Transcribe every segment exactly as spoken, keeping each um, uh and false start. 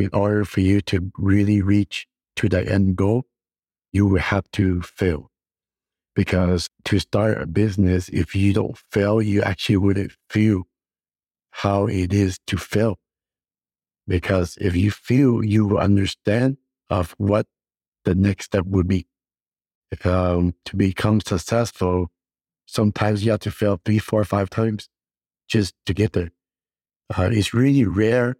in order for you to really reach to the end goal, you will have to fail. Because to start a business, if you don't fail, you actually wouldn't feel how it is to fail. Because if you feel, you will understand of what the next step would be. If, um, to become successful, sometimes you have to fail three, four, five times just to get there. Uh, it's really rare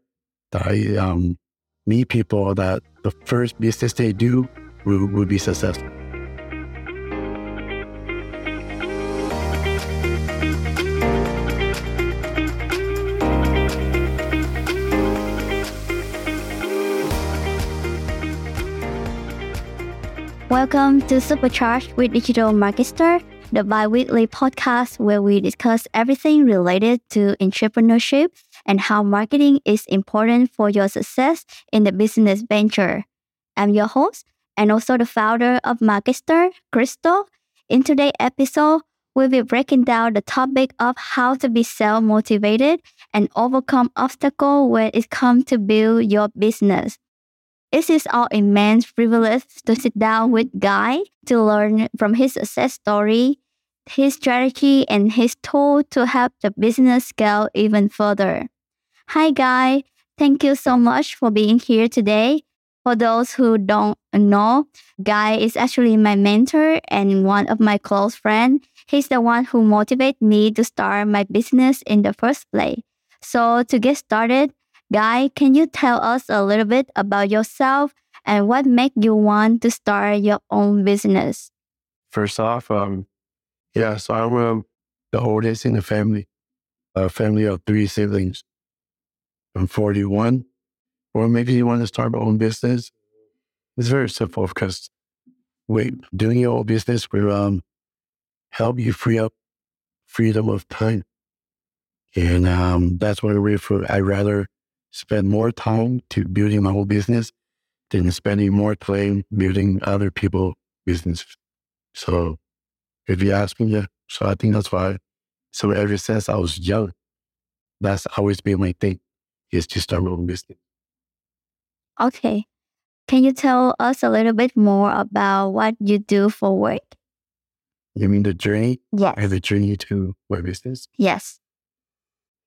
that I um, meet people that the first business they do will, will be successful. Welcome to Supercharged with Digital Markester, the bi-weekly podcast where we discuss everything related to entrepreneurship and how marketing is important for your success in the business venture. I'm your host and also the founder of Markester, Krystal. In today's episode, we'll be breaking down the topic of how to be self-motivated and overcome obstacles when it comes to build your business. It is our immense privilege to sit down with Guy to learn from his success story, his strategy, and his tool to help the business scale even further. Hi, Guy. Thank you so much for being here today. For those who don't know, Guy is actually my mentor and one of my close friends. He's the one who motivated me to start my business in the first place. So to get started, Guy, can you tell us a little bit about yourself and what made you want to start your own business? First off, um, yeah, so I'm um, the oldest in the family, a family of three siblings. I'm forty-one. Or maybe you want to start your own business. It's very simple because we, doing your own business will um, help you free up freedom of time. And um, that's what I refer, I rather spend more time to building my whole business than spending more time building other people's businesses. So if you ask me, yeah. So I think that's why. So ever since I was young, that's always been my thing, is to start my own business. Okay. Can you tell us a little bit more about what you do for work? You mean the journey? Yes. Or the journey to my business? Yes.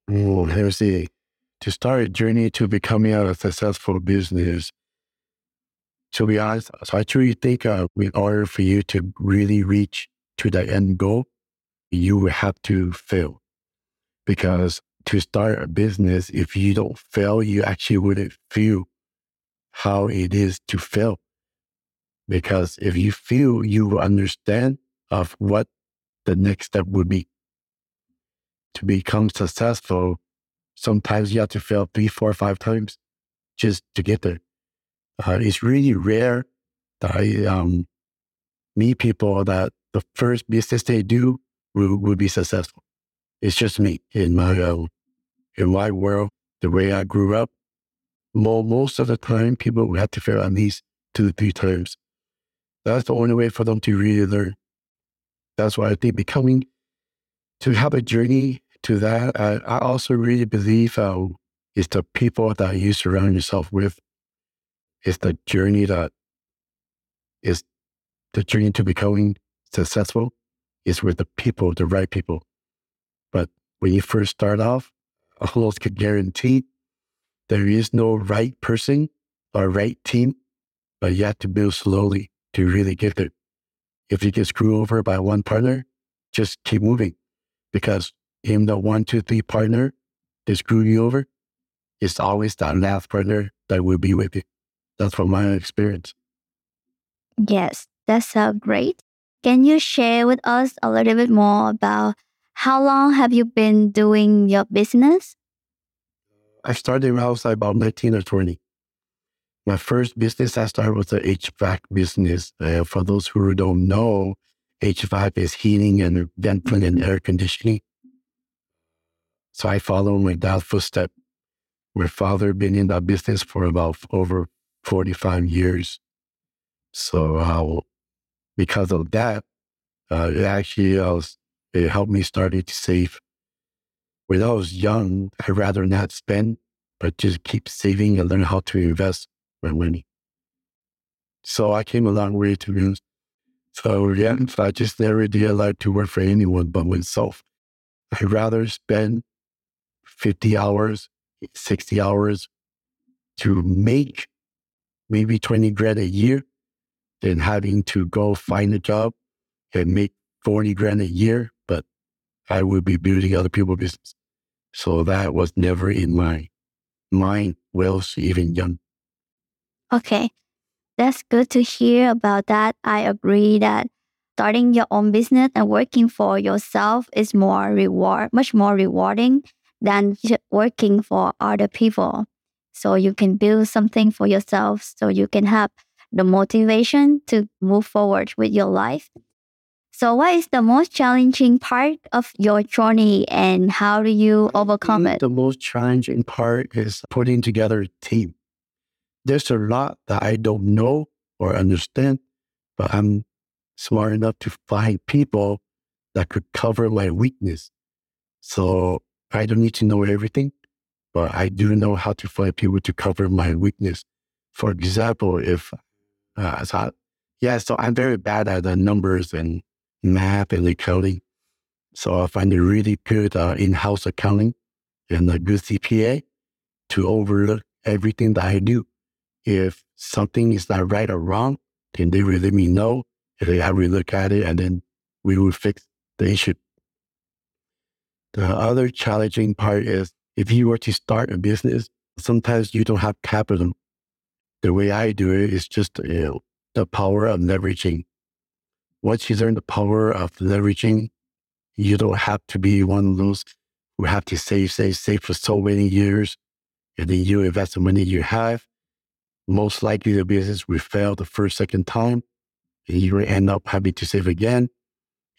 Oh, let me see. To start a journey to becoming a successful business, to be honest, so I truly think uh, in order for you to really reach to the end goal, you will have to fail. Because to start a business, if you don't fail, you actually wouldn't feel how it is to fail. Because if you fail, you will understand of what the next step would be. To become successful, sometimes you have to fail three, four, five times just to get there. Uh, it's really rare that I um, meet people that the first business they do will, will be successful. It's just me in my uh, in my world, the way I grew up. More, most of the time, people will have to fail at least two, three times. That's the only way for them to really learn. That's why I think becoming to have a journey. To that, I, I also really believe uh, it's the people that you surround yourself with. It's the journey that is the journey to becoming successful is with the people, the right people. But when you first start off, I almost can guarantee there is no right person or right team, but you have to build slowly to really get there. If you get screwed over by one partner, just keep moving because him, the one, two, three partner that screw you over, it's always that last partner that will be with you. That's from my experience. Yes, that sounds great. Can you share with us a little bit more about how long have you been doing your business? I started when I was about nineteen or twenty. My first business I started was an H V A C business. Uh, for those who don't know, H V A C is heating and venting and air conditioning. So I followed my dad's footsteps. My father been in that business for about over forty-five years. So uh, because of that, uh, it actually uh, it helped me start it to save. When I was young, I'd rather not spend but just keep saving and learn how to invest my money. So I came a long way, to be honest. So yeah, I just never did like to work for anyone but myself. I'd rather spend fifty hours, sixty hours to make maybe twenty grand a year than having to go find a job and make forty grand a year, but I would be building other people's business. So that was never in my mind, was even young. Okay, that's good to hear about that. I agree that starting your own business and working for yourself is more reward, much more rewarding than working for other people. So you can build something for yourself, so you can have the motivation to move forward with your life. So what is the most challenging part of your journey and how do you overcome it? The most challenging part is putting together a team. There's a lot that I don't know or understand, but I'm smart enough to find people that could cover my weakness. So I don't need to know everything, but I do know how to find people to cover my weakness. For example, if Uh, so I, yeah, so I'm very bad at the numbers and math and accounting. So I find a really good uh, in-house accounting and a good C P A to overlook everything that I do. If something is not right or wrong, then they will let me know. And then I will look at it and then we will fix the issue. The other challenging part is if you were to start a business, sometimes you don't have capital. The way I do it is just you know, the power of leveraging. Once you learn the power of leveraging, you don't have to be one of those who have to save, save, save for so many years. And then you invest the money you have. Most likely the business will fail the first, second time. And you will end up having to save again.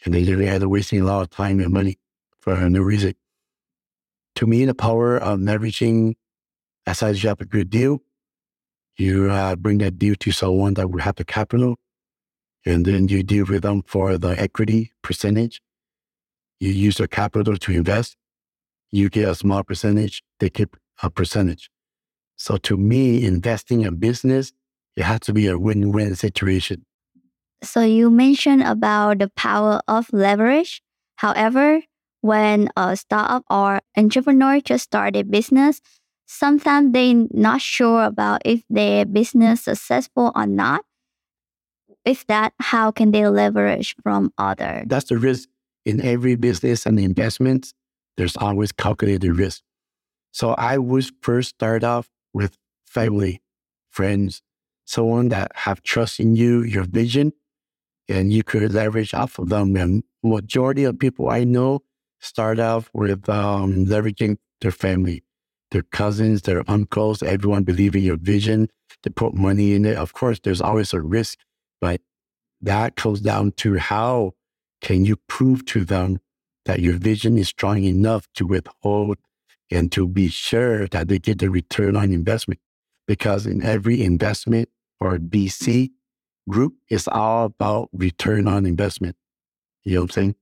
And then you end up wasting a lot of time and money for no reason. To me, the power of leveraging, aside you have a good deal, You uh, bring that deal to someone that will have the capital, and then you deal with them for the equity percentage. You use their capital to invest. You get a small percentage, they keep a percentage. So to me, investing in business, it has to be a win-win situation. So you mentioned about the power of leverage. However, when a startup or entrepreneur just started business, sometimes they're not sure about if their business is successful or not. If that, how can they leverage from others? That's the risk in every business and investment. There's always calculated risk. So I would first start off with family, friends, someone that have trust in you, your vision, and you could leverage off of them. And majority of people I know start off with um, leveraging their family. Their cousins, their uncles, everyone believe in your vision. They put money in it. Of course, there's always a risk, but that comes down to how can you prove to them that your vision is strong enough to withhold and to be sure that they get the return on investment. Because in every investment or B C group, it's all about return on investment. You know what I'm saying?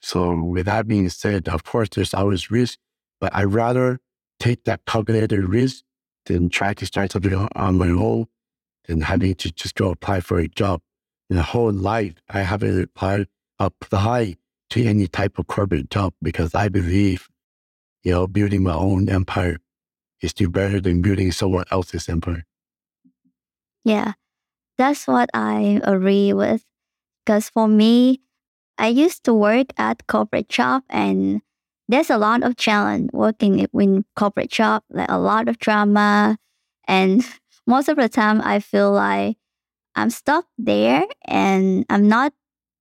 So with that being said, of course, there's always risk, but I'd rather take that calculated risk, then try to start something on my own, then having to just go apply for a job. In a whole life, I haven't applied, applied to any type of corporate job because I believe, you know, building my own empire is still better than building someone else's empire. Yeah, that's what I agree with. Because for me, I used to work at corporate job and there's a lot of challenge working in corporate job, like a lot of drama. And most of the time, I feel like I'm stuck there and I'm not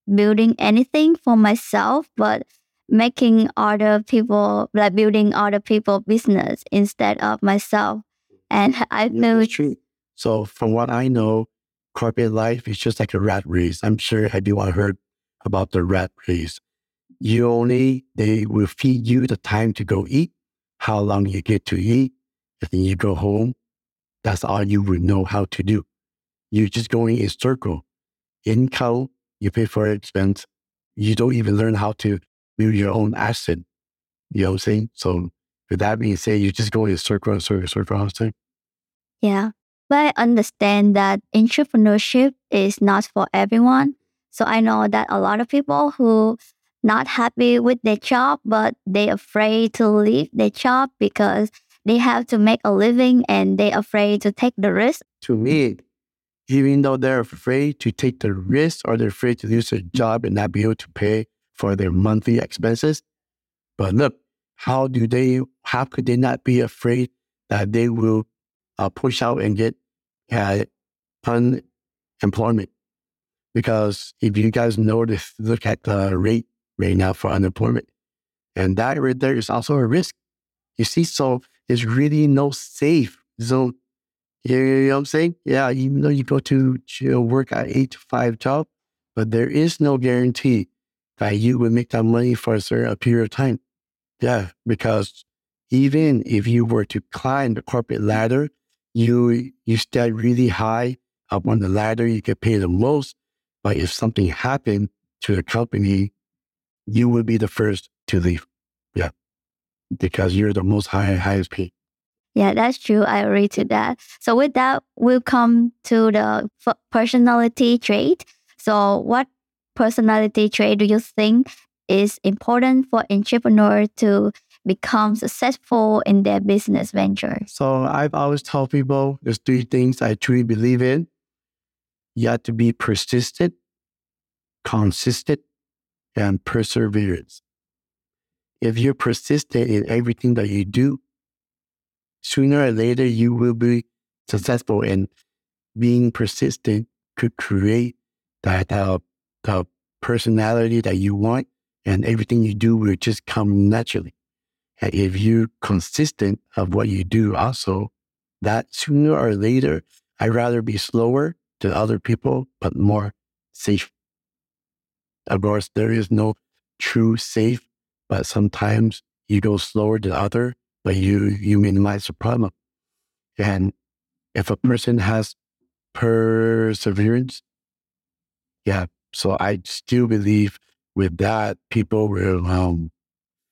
building anything for myself, but making other people, like building other people's business instead of myself. And I feel... It's true. So from what I know, corporate life is just like a rat race. I'm sure everyone heard about the rat race. You only, they will feed you the time to go eat, how long you get to eat, and then you go home. That's all you will know how to do. You're just going in circle. Income, you pay for expense. You don't even learn how to build your own asset. You know what I'm saying? So With that being said, you just go in circle and circle and circle, honestly. Yeah. But I understand that entrepreneurship is not for everyone. So I know that a lot of people who not happy with their job, but they afraid to leave their job because they have to make a living and they afraid to take the risk. To me, even though they're afraid to take the risk or they're afraid to lose their job and not be able to pay for their monthly expenses. But look, how do they, how could they not be afraid that they will uh, push out and get uh, unemployment? Because if you guys notice, look at the rate right now for unemployment. And that right there is also a risk. You see, so there's really no safe zone. You know what I'm saying? Yeah, even though you go to you know, work at eight to five job, but there is no guarantee that you will make that money for a certain period of time. Yeah, because even if you were to climb the corporate ladder, you you stay really high up on the ladder, you could pay the most. But if something happened to the company, you would be the first to leave. Yeah, because you're the most high, highest paid. Yeah, that's true. I agree to that. So with that, we'll come to the f- personality trait. So what personality trait do you think is important for entrepreneur to become successful in their business venture? So I've always told people there's three things I truly believe in. You have to be persistent, consistent, and perseverance. If you're persistent in everything that you do, sooner or later, you will be successful, and being persistent could create that uh, the personality that you want, and everything you do will just come naturally. And if you're consistent of what you do also, that sooner or later, I'd rather be slower to other people, but more safe. Of course, there is no true safe, but sometimes you go slower than other, but you, you minimize the problem. And if a person has perseverance, yeah, so I still believe with that, people will um,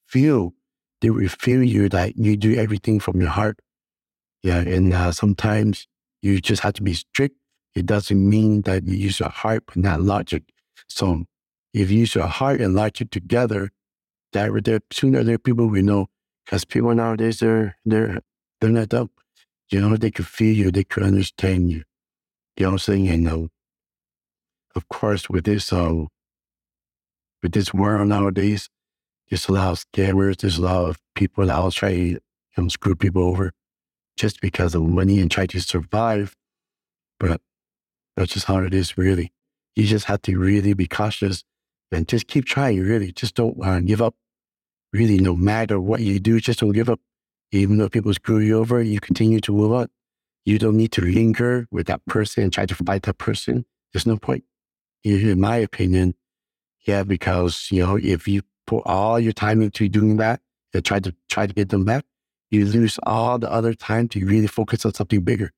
feel, they will feel you that you do everything from your heart. Yeah, and uh, sometimes you just have to be strict. It doesn't mean that you use your heart, but not logic. So if you use your heart and logic together, that right there, sooner or later, people will know. Because people nowadays, they're, they're, they're not dumb. You know, they could feel you, they could understand you. You know what I'm saying? And uh, of course, with this uh, with this world nowadays, there's a lot of scammers, there's a lot of people that will try to you know, screw people over just because of money and try to survive. But that's just how it is, really. You just have to really be cautious and just keep trying, really. Just don't uh, give up. Really, no matter what you do, just don't give up. Even though people screw you over, you continue to move on. You don't need to linger with that person and try to fight that person. There's no point, in my opinion. Yeah, because, you know, if you put all your time into doing that and try to try to get them back, you lose all the other time to really focus on something bigger.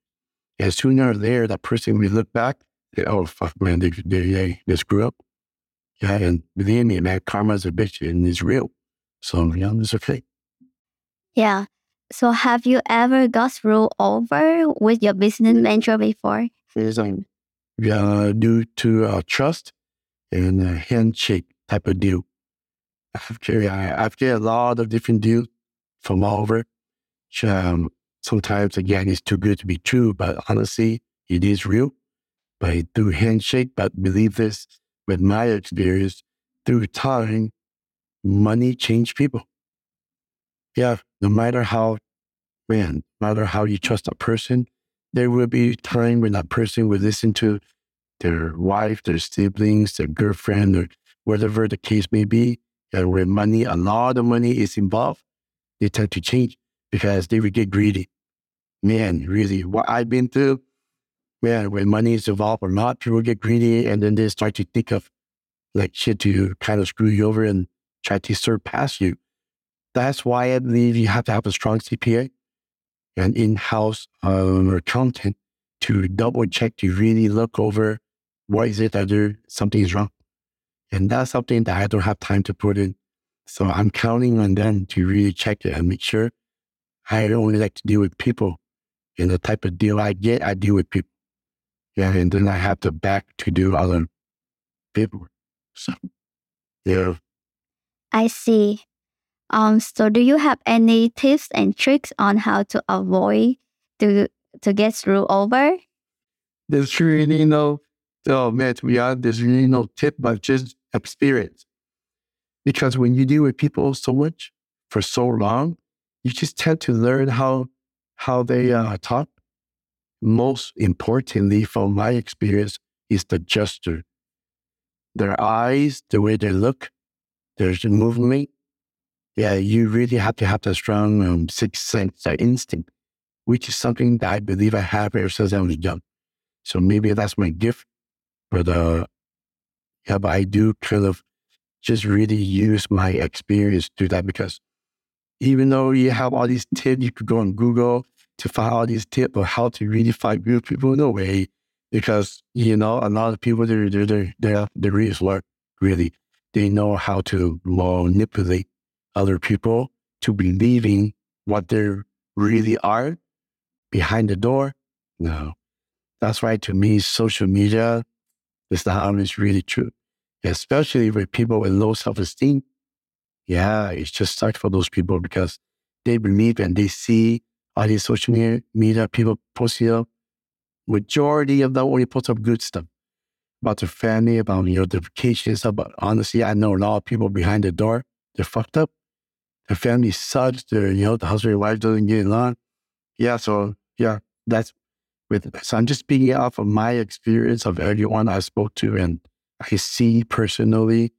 And sooner or later, that person will look back, and, oh, fuck, man, they, they, they, they screw up. Yeah, and believe me, man, karma's a bitch and it's real. So, yeah, it's okay. Yeah. So, have you ever got screwed over with your business venture before? Yes, um, yeah, due to uh, trust and a handshake type of deal. I've carried, I, I've carried a lot of different deals from all over. Which, um, sometimes, again, it's too good to be true, but honestly, it is real. But through handshake, but believe this, with my experience, through time, money change people. Yeah, no matter how, man, no matter how you trust a person, there will be time when that person will listen to their wife, their siblings, their girlfriend, or whatever the case may be. And where money, a lot of money is involved, they tend to change because they will get greedy. Man, really, what I've been through, man, when money is involved or not, people get greedy and then they start to think of like shit to kind of screw you over and try to surpass you. That's why I believe you have to have a strong C P A and in-house um, accountant to double check, to really look over what is it that there, something is wrong. And that's something that I don't have time to put in. So I'm counting on them to really check it and make sure I only like to deal with people. And the type of deal I get, I deal with people. Yeah, and then I have the back to do other paperwork. So, yeah. I see. Um. So do you have any tips and tricks on how to avoid to to get screwed over? There's really no, oh man, to be honest, there's really no tip, but just experience. Because when you deal with people so much for so long, you just tend to learn how how they uh, talk. Most importantly, from my experience, is the gesture. Their eyes, the way they look, their movement. Yeah, you really have to have that strong um, sixth sense, that instinct, which is something that I believe I have ever since I was young. So maybe that's my gift. But uh, yeah, but I do kind of just really use my experience to do that, because even though you have all these tips, you could go on Google to find all these tips of how to really find good people. No way, because you know a lot of people they're they're they're they're, they're really smart. Really, they know how to manipulate other people to believing what they really are behind the door. No, that's why to me, social media is not always really true, especially with people with low self-esteem. Yeah, it's just sucks for those people because they believe and they see all these social media, media people posting up. Majority of them only post up good stuff about their family, about you know, their vacations. But honestly, I know a lot of people behind the door, they're fucked up. Their family sucks. Their, you know, the husband and wife doesn't get along. Yeah, so yeah, that's with it. So I'm just speaking off of my experience of everyone I spoke to and I see personally.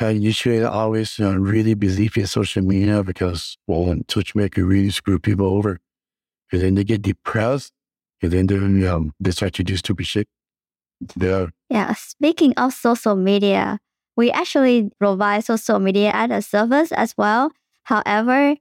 And you should always you know, really believe in social media because, well, social media can really screw people over. And then they get depressed. And then they, um, they start to do stupid shit. Yeah. Yeah. Speaking of social media, we actually provide social media as a service as well. However,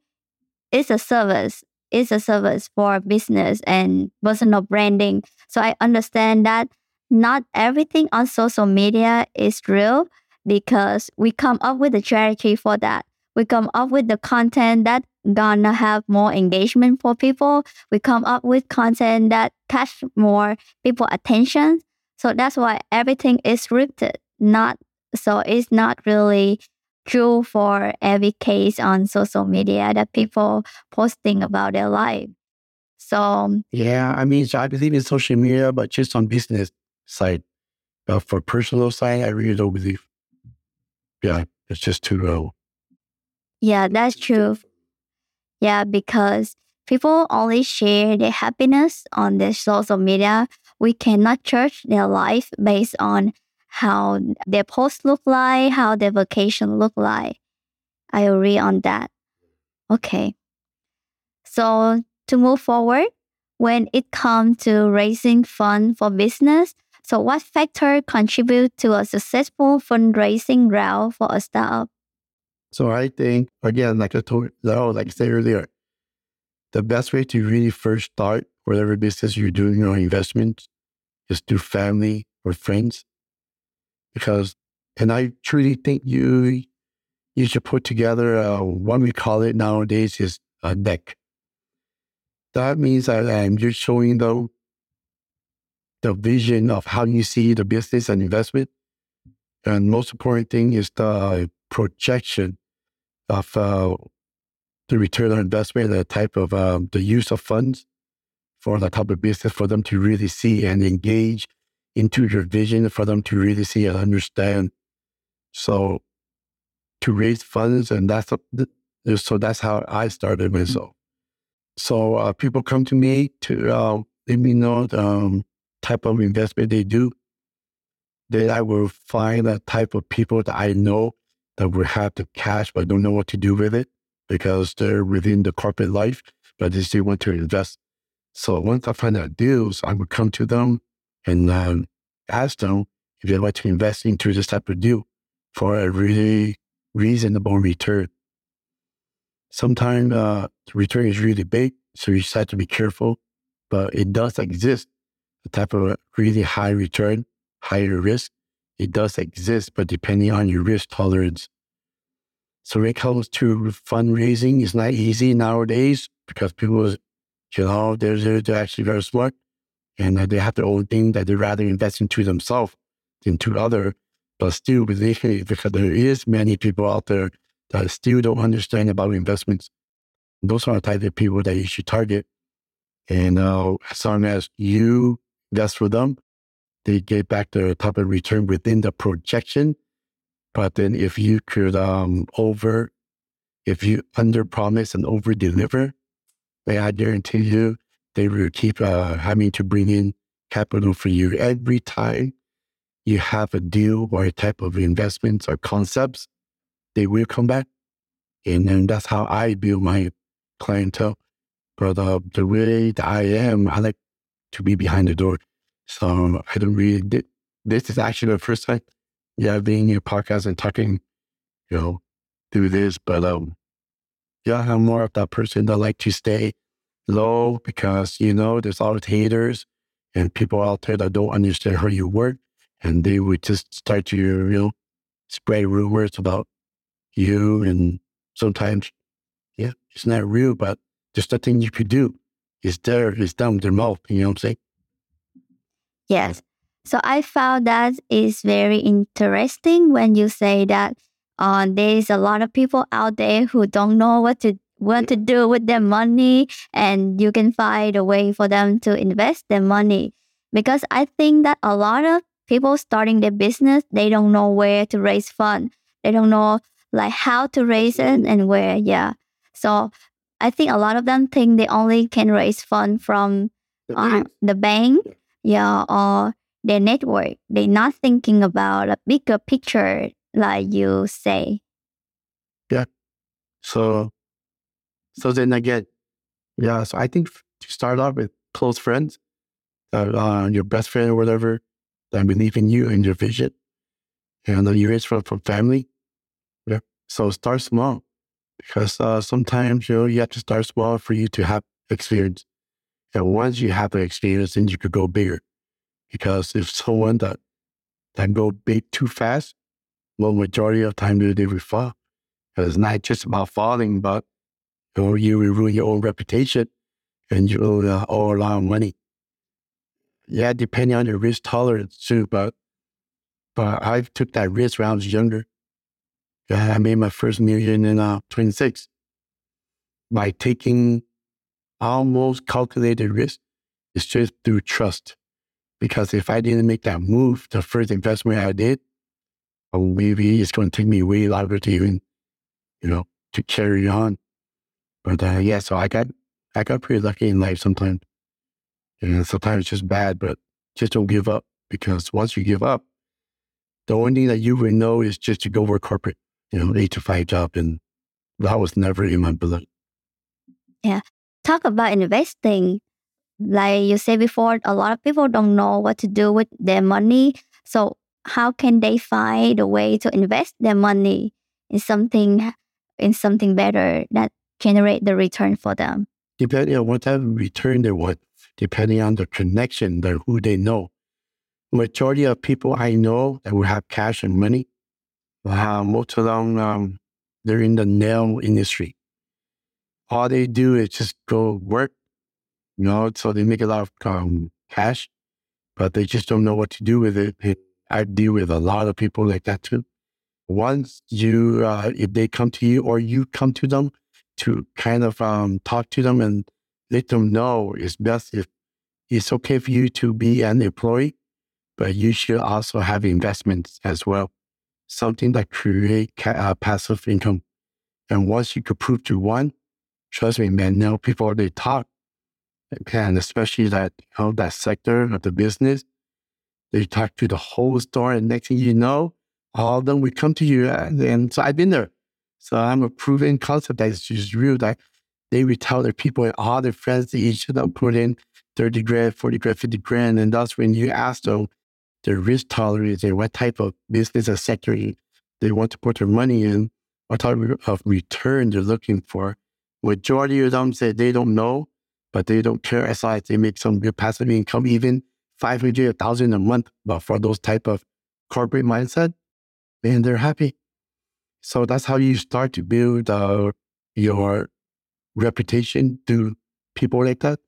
it's a service. It's a service for business and personal branding. So I understand that not everything on social media is real, because we come up with a strategy for that. We come up with the content that gonna have more engagement for people. We come up with content that catch more people attention. So that's why everything is scripted. Not so it's not really true for every case on social media that people posting about their life. So yeah, I mean, I believe in social media, but just on business side. But for personal side, I really don't believe. Yeah, it's just too low. Yeah, that's true. Yeah, because people only share their happiness on their social media. We cannot judge their life based on how their posts look like, how their vacation look like. I agree on that. Okay. So to move forward, when it comes to raising funds for business, so what factor contribute to a successful fundraising round for a startup? So I think, again, like I told, like I said earlier, the best way to really first start whatever business you're doing or investment is through family or friends. Because, and I truly think you you should put together a, what we call it nowadays is a deck. That means that um, you're showing them the vision of how you see the business and investment. And most important thing is the projection of uh, the return on investment, the type of um, the use of funds for the type of business for them to really see and engage into your vision for them to really see and understand. So to raise funds, and that's, a, so that's how I started myself. So uh, people come to me to uh, let me know um, type of investment they do, then I will find a type of people that I know that will have the cash but don't know what to do with it because they're within the corporate life, but they still want to invest. So once I find out deals, I will come to them and um, ask them if they want to invest into this type of deal for a really reasonable return. Sometimes uh, the return is really big, so you just have to be careful, but it does exist. The type of really high return, higher risk, it does exist, but depending on your risk tolerance. So when it comes to fundraising, it's not easy nowadays because people, you know, they're, they're actually very smart and they have their own thing that they'd rather invest into themselves than to other. But still, believe me, because there is many people out there that still don't understand about investments. Those are the type of people that you should target. And uh, as long as you invest for them, they get back their type of return within the projection. But then if you could um, over, if you under promise and over deliver, then I guarantee you, they will keep uh, having to bring in capital for you. Every time you have a deal or a type of investments or concepts, they will come back. And then that's how I build my clientele. But uh, the way that I am, I like to be behind the door. So I don't really, this is actually the first time, yeah, being in a podcast and talking, you know, through this. But um, yeah, I'm more of that person that like to stay low because, you know, there's a lot of haters and people out there that don't understand how you work. And they would just start to, you know, spread rumors about you. And sometimes, yeah, it's not real, but there's nothing you could do. It's there, it's down their mouth, you know what I'm saying? Yes. So I found that is very interesting when you say that uh, there's a lot of people out there who don't know what to what to do with their money, and you can find a way for them to invest their money. Because I think that a lot of people starting their business, they don't know where to raise funds. They don't know like how to raise it and where, yeah. So I think a lot of them think they only can raise funds from uh, the bank, yeah, or their network. They're not thinking about a bigger picture, like you say. Yeah. So, so then again, yeah. So I think to start off with close friends, uh, uh, your best friend or whatever, that believe in you and your vision, and you raise from from family. Yeah. So start small. Because uh, sometimes, you know, you have to start small for you to have experience. And once you have the experience, then you could go bigger. Because if someone that, that go big too fast, well, majority of the time they will fall. Because it's not just about falling, but you know, you will ruin your own reputation and you will uh, owe a lot of money. Yeah, depending on your risk tolerance too, but, but I took that risk when I was younger. I made my first million in uh, twenty-six by taking almost calculated risk. It's just through trust. Because if I didn't make that move, the first investment I did, maybe it's going to take me way longer to even, you know, to carry on. But uh, yeah, so I got, I got pretty lucky in life sometimes. And sometimes it's just bad, but just don't give up. Because once you give up, the only thing that you will know is just to go work corporate. You know, eight to five job, and that was never in my blood. Yeah. Talk about investing. Like you said before, a lot of people don't know what to do with their money. So how can they find a way to invest their money in something in something better that generate the return for them? Depending on what type of return they want, depending on the connection, the who they know. Majority of people I know that will have cash and money, Uh, most of them, um, they're in the nail industry. All they do is just go work, you know, so they make a lot of um, cash, but they just don't know what to do with it. it. I deal with a lot of people like that too. Once you, uh, if they come to you or you come to them to kind of um, talk to them and let them know it's best if it's okay for you to be an employee, but you should also have investments as well. Something that create uh, passive income. And once you could prove to one, trust me, man, now people, they talk, and especially that, you know, that sector of the business, they talk to the whole store, and next thing you know, all of them will come to you. And, and so I've been there. So I'm a proven concept that is just real, that they will tell their people and all their friends, each of them put in thirty grand, forty grand, fifty grand. And that's when you ask them, their risk tolerance and what type of business or sector they want to put their money in, what type of return they're looking for. Majority of them say they don't know, but they don't care as long as they make some good passive income, even five hundred thousand dollars a month. But for those type of corporate mindset, man, they're happy. So that's how you start to build uh, your reputation through people like that.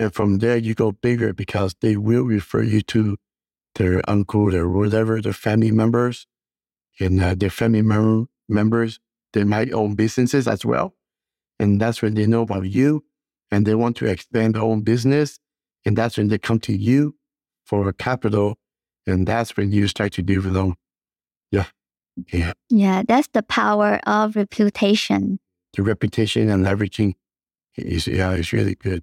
And from there, you go bigger because they will refer you to their uncle, their whatever, their family members. And uh, their family mem- members, they might own businesses as well. And that's when they know about you and they want to expand their own business. And that's when they come to you for capital. And that's when you start to deal with them. Yeah. Yeah. Yeah. That's the power of reputation. The reputation and leveraging is, yeah, it's really good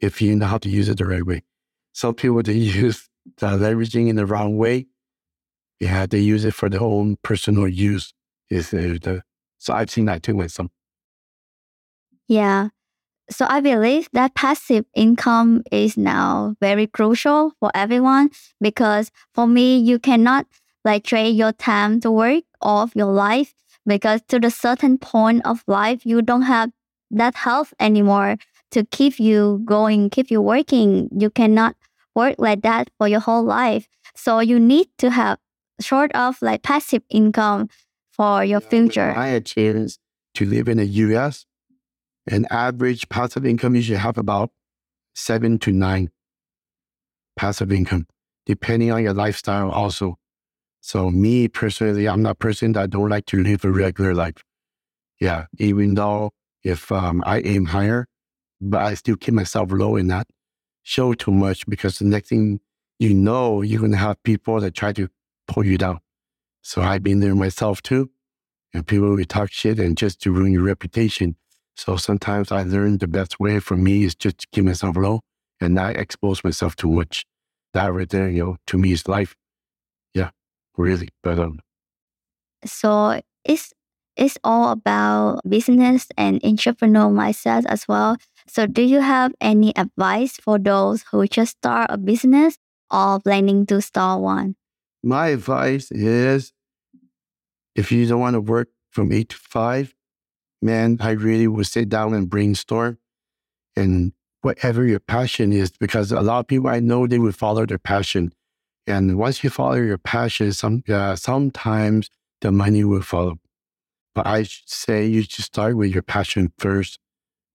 if you know how to use it the right way. Some people, they use the leveraging in the wrong way. Yeah, they use it for their own personal use. Is uh, the, so I've seen that too with some. Yeah. So I believe that passive income is now very crucial for everyone, because for me, you cannot like trade your time to work off your life, because to the certain point of life, you don't have that health anymore to keep you going, keep you working. You cannot work like that for your whole life. So you need to have short of like passive income for your yeah, future. I had a chance to live in the U S, an average passive income you should have about seven to nine passive income, depending on your lifestyle also. So me personally, I'm not a person that don't like to live a regular life. Yeah, even though if um, I aim higher, but I still keep myself low and not show too much, because the next thing you know, you're going to have people that try to pull you down. So I've been there myself too. And people will talk shit and just to ruin your reputation. So sometimes I learned the best way for me is just to keep myself low and not expose myself too much. That right there, you know, to me is life. Yeah, really. But um, So it's, it's all about business and entrepreneurial mindset as well. So do you have any advice for those who just start a business or planning to start one? My advice is, if you don't want to work from eight to five, man, I really would sit down and brainstorm and whatever your passion is, because a lot of people I know, they would follow their passion. And once you follow your passion, some uh, sometimes the money will follow. But I say you should start with your passion first,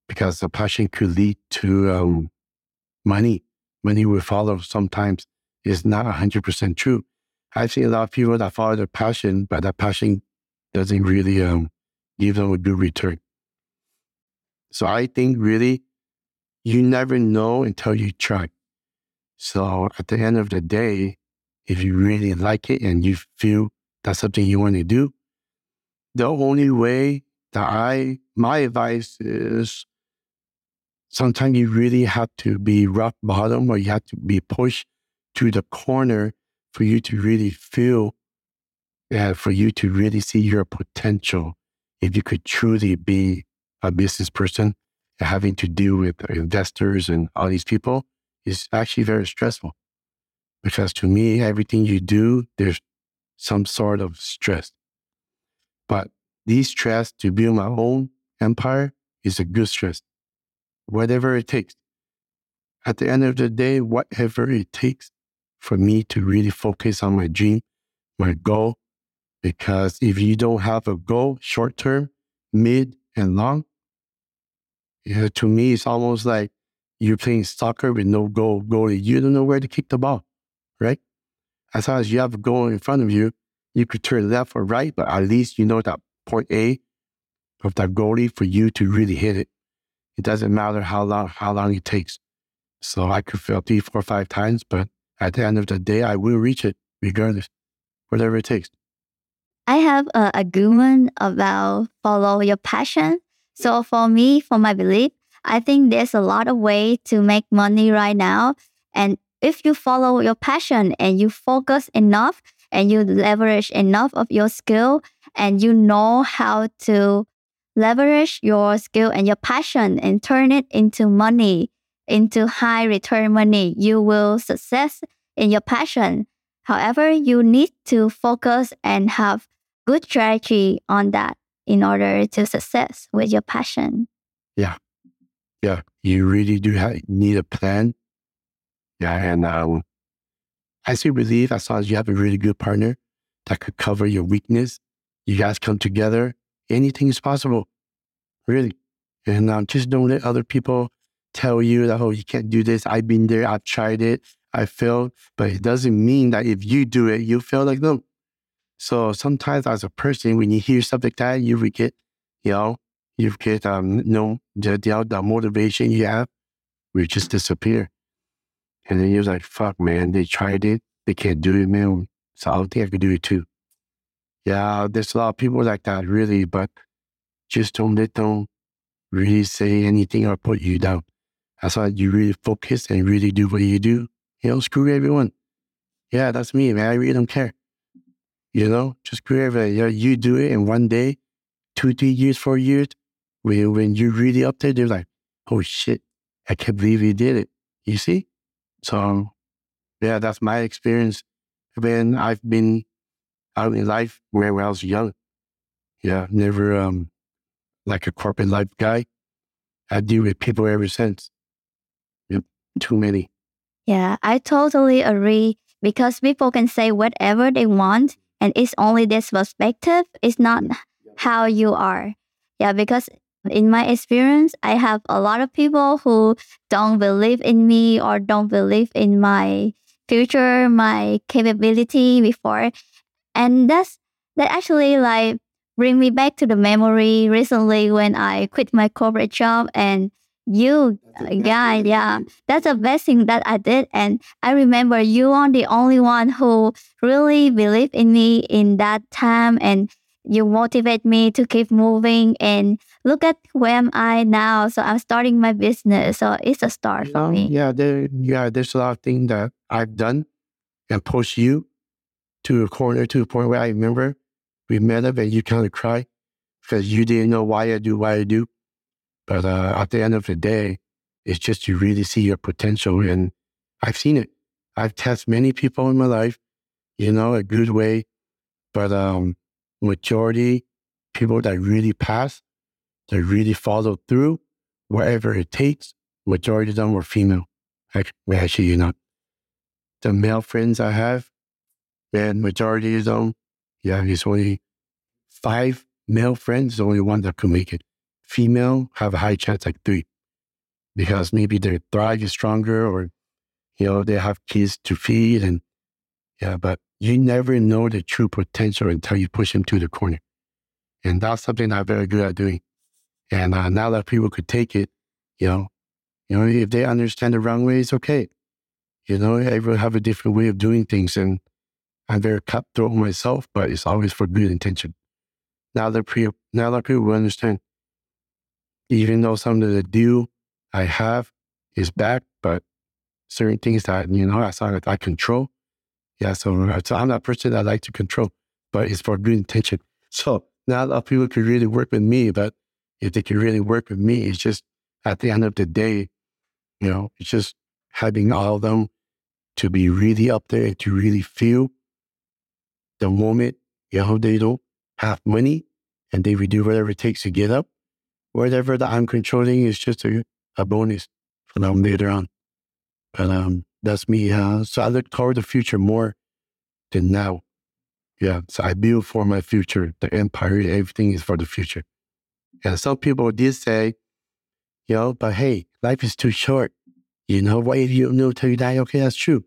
because the passion could lead to um, money. Money will follow sometimes. It's not one hundred percent true. I've seen a lot of people that follow their passion, but that passion doesn't really um, give them a good return. So I think really, you never know until you try. So at the end of the day, if you really like it and you feel that's something you want to do, the only way that I, my advice is, sometimes you really have to be rock bottom, or you have to be pushed to the corner for you to really feel, uh, for you to really see your potential. If you could truly be a business person, having to deal with investors and all these people is actually very stressful. Because to me, everything you do, there's some sort of stress. But these stress to build my own empire is a good stress. Whatever it takes. At the end of the day, whatever it takes for me to really focus on my dream, my goal, because if you don't have a goal, short term, mid and long, you know, to me, it's almost like you're playing soccer with no goal, goalie. You don't know where to kick the ball, right? As long as you have a goal in front of you, you could turn left or right, but at least you know that point A of that goalie for you to really hit it. It doesn't matter how long how long it takes. So I could fail three, four, five times, but at the end of the day, I will reach it regardless, whatever it takes. I have an argument about follow your passion. So for me, for my belief, I think there's a lot of ways to make money right now. And if you follow your passion and you focus enough and you leverage enough of your skill and you know how to leverage your skill and your passion and turn it into money, into high return money, you will success in your passion. However, you need to focus and have good strategy on that in order to success with your passion. Yeah. Yeah. You really do have, need a plan. Yeah. And um, I still believe as long as you have a really good partner that could cover your weakness, you guys come together, anything is possible, really. And um, just don't let other people tell you that, oh, you can't do this. I've been there. I've tried it. I failed. But it doesn't mean that if you do it, you fail like them. So sometimes as a person, when you hear something like that, you get, you know, you get, um, you know, the, the, the motivation you have will just disappear. And then you're like, fuck, man, they tried it. They can't do it, man. So I don't think I could do it too. Yeah, there's a lot of people like that, really, but just don't let them really say anything or put you down. That's why you really focus and really do what you do. You know, screw everyone. Yeah, that's me, man. I really don't care. You know, just screw everything. You know, you do it in one day, two, three years, four years. When, when you're really up there, they're like, oh shit, I can't believe you did it. You see? So, yeah, that's my experience. When I've been out in life where, where I was young. Yeah, never um, like a corporate life guy. I deal with people ever since. Yep, too many. Yeah, I totally agree because people can say whatever they want and it's only this perspective. It's not how you are. Yeah, because in my experience, I have a lot of people who don't believe in me or don't believe in my future, my capability before. And that's that actually like bring me back to the memory recently when I quit my corporate job and you, Guy, yeah, that's the best thing that I did. And I remember you are the only one who really believed in me in that time and you motivate me to keep moving and look at where am I now. So I'm starting my business. So it's a start for um, me. Yeah, there, yeah, there's a lot of things that I've done and pushed you to a corner, to a point where I remember we met up and you kind of cried because you didn't know why I do, why I do. But uh, at the end of the day, it's just you really see your potential. And I've seen it. I've tested many people in my life, you know, a good way. But um, majority people that really pass, that really follow through, wherever it takes, majority of them were female. Actually, actually you know, the male friends I have, and majority of them, yeah, it's only five male friends, only one that could make it. Female have a high chance, like three, because maybe their drive is stronger or, you know, they have kids to feed. And yeah, but you never know the true potential until you push them to the corner. And that's something I'm very good at doing. And uh, now that people could take it, you know, you know, if they understand the wrong way, it's okay. You know, everyone have a different way of doing things. And I'm very cutthroat myself, but it's always for good intention. Now that people, now that people will understand, even though some of the deal I have is bad, but certain things that, you know, I saw that I control. Yeah, so, so I'm that person that I like to control, but it's for good intention. So not a lot of people could really work with me, but if they could really work with me, it's just at the end of the day, you know, it's just having all of them to be really up there and to really feel the moment, you know, they don't have money and they will do whatever it takes to get up. Whatever that I'm controlling is just a, a bonus for them later on. But um, that's me. Uh, so I look toward the future more than now. Yeah, so I build for my future. The empire, everything is for the future. And some people did say, you know, but hey, life is too short. You know, what if you don't know till you die? Okay, that's true.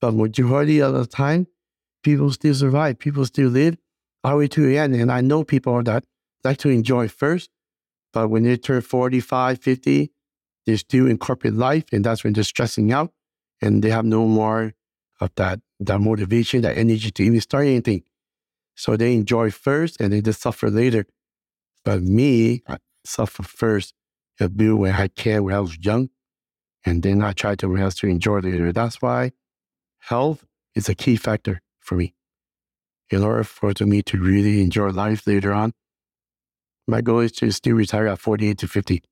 But majority of the time, people still survive. People still live all the way to the end. And I know people that like to enjoy first, but when they turn forty-five, fifty, they're still in corporate life, and that's when they're stressing out, and they have no more of that, that motivation, that energy to even start anything. So they enjoy first, and they just suffer later. But me, I suffer first, and build when I can, when I was young, and then I try to when I was to enjoy later. That's why health is a key factor for me. In order for me to really enjoy life later on, my goal is to still retire at forty-eight to fifty.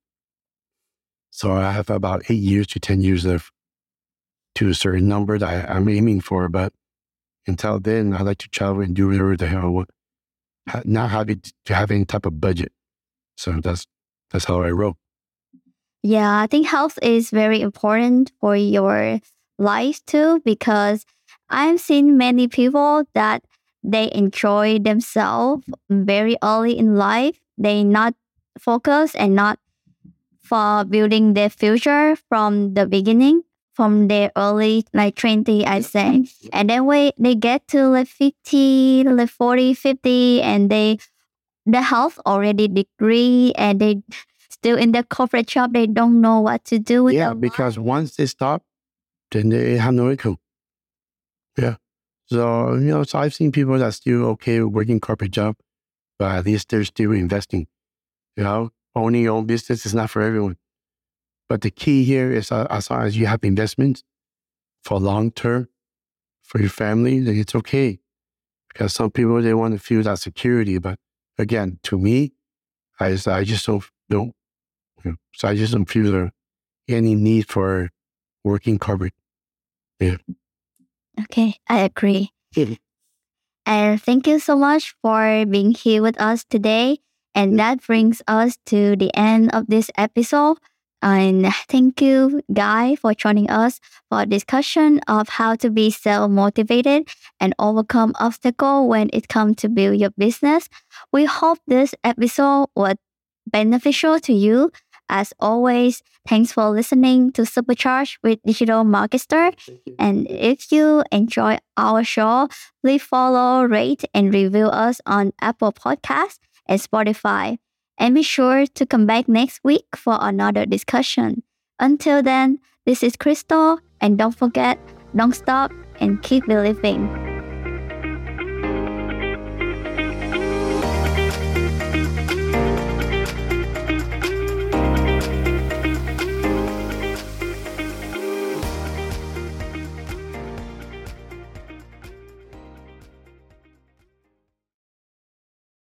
So I have about eight years to ten years left to a certain number that I, I'm aiming for. But until then, I like to travel and do whatever the hell I want. Not having to have any type of budget. So that's that's how I roll. Yeah, I think health is very important for your life too, because I've seen many people that they enjoy themselves very early in life. They not focus and not for building their future from the beginning, from their early like twenty, I say. And that way they get to like fifty, like forty, fifty, and they the health already degree and they still in the corporate job, they don't know what to do with yeah, because life. Once they stop, then they have no income. Yeah. So, you know, so I've seen people that still okay working corporate job, but at least they're still investing. You know, owning your own business is not for everyone. But the key here is uh, as long as you have investments for long term, for your family, then it's okay. Because some people, they want to feel that security. But again, to me, I just, I just don't, don't you know, so I just don't feel there any need for working corporate. Yeah. Okay, I agree. And thank you so much for being here with us today. And that brings us to the end of this episode. And thank you, Guy, for joining us for a discussion of how to be self-motivated and overcome obstacles when it comes to build your business. We hope this episode was beneficial to you. As always, thanks for listening to Supercharged with Digital Markester. And if you enjoy our show, please follow, rate, and review us on Apple Podcasts and Spotify. And be sure to come back next week for another discussion. Until then, this is Krystal, and don't forget, don't stop, and keep believing.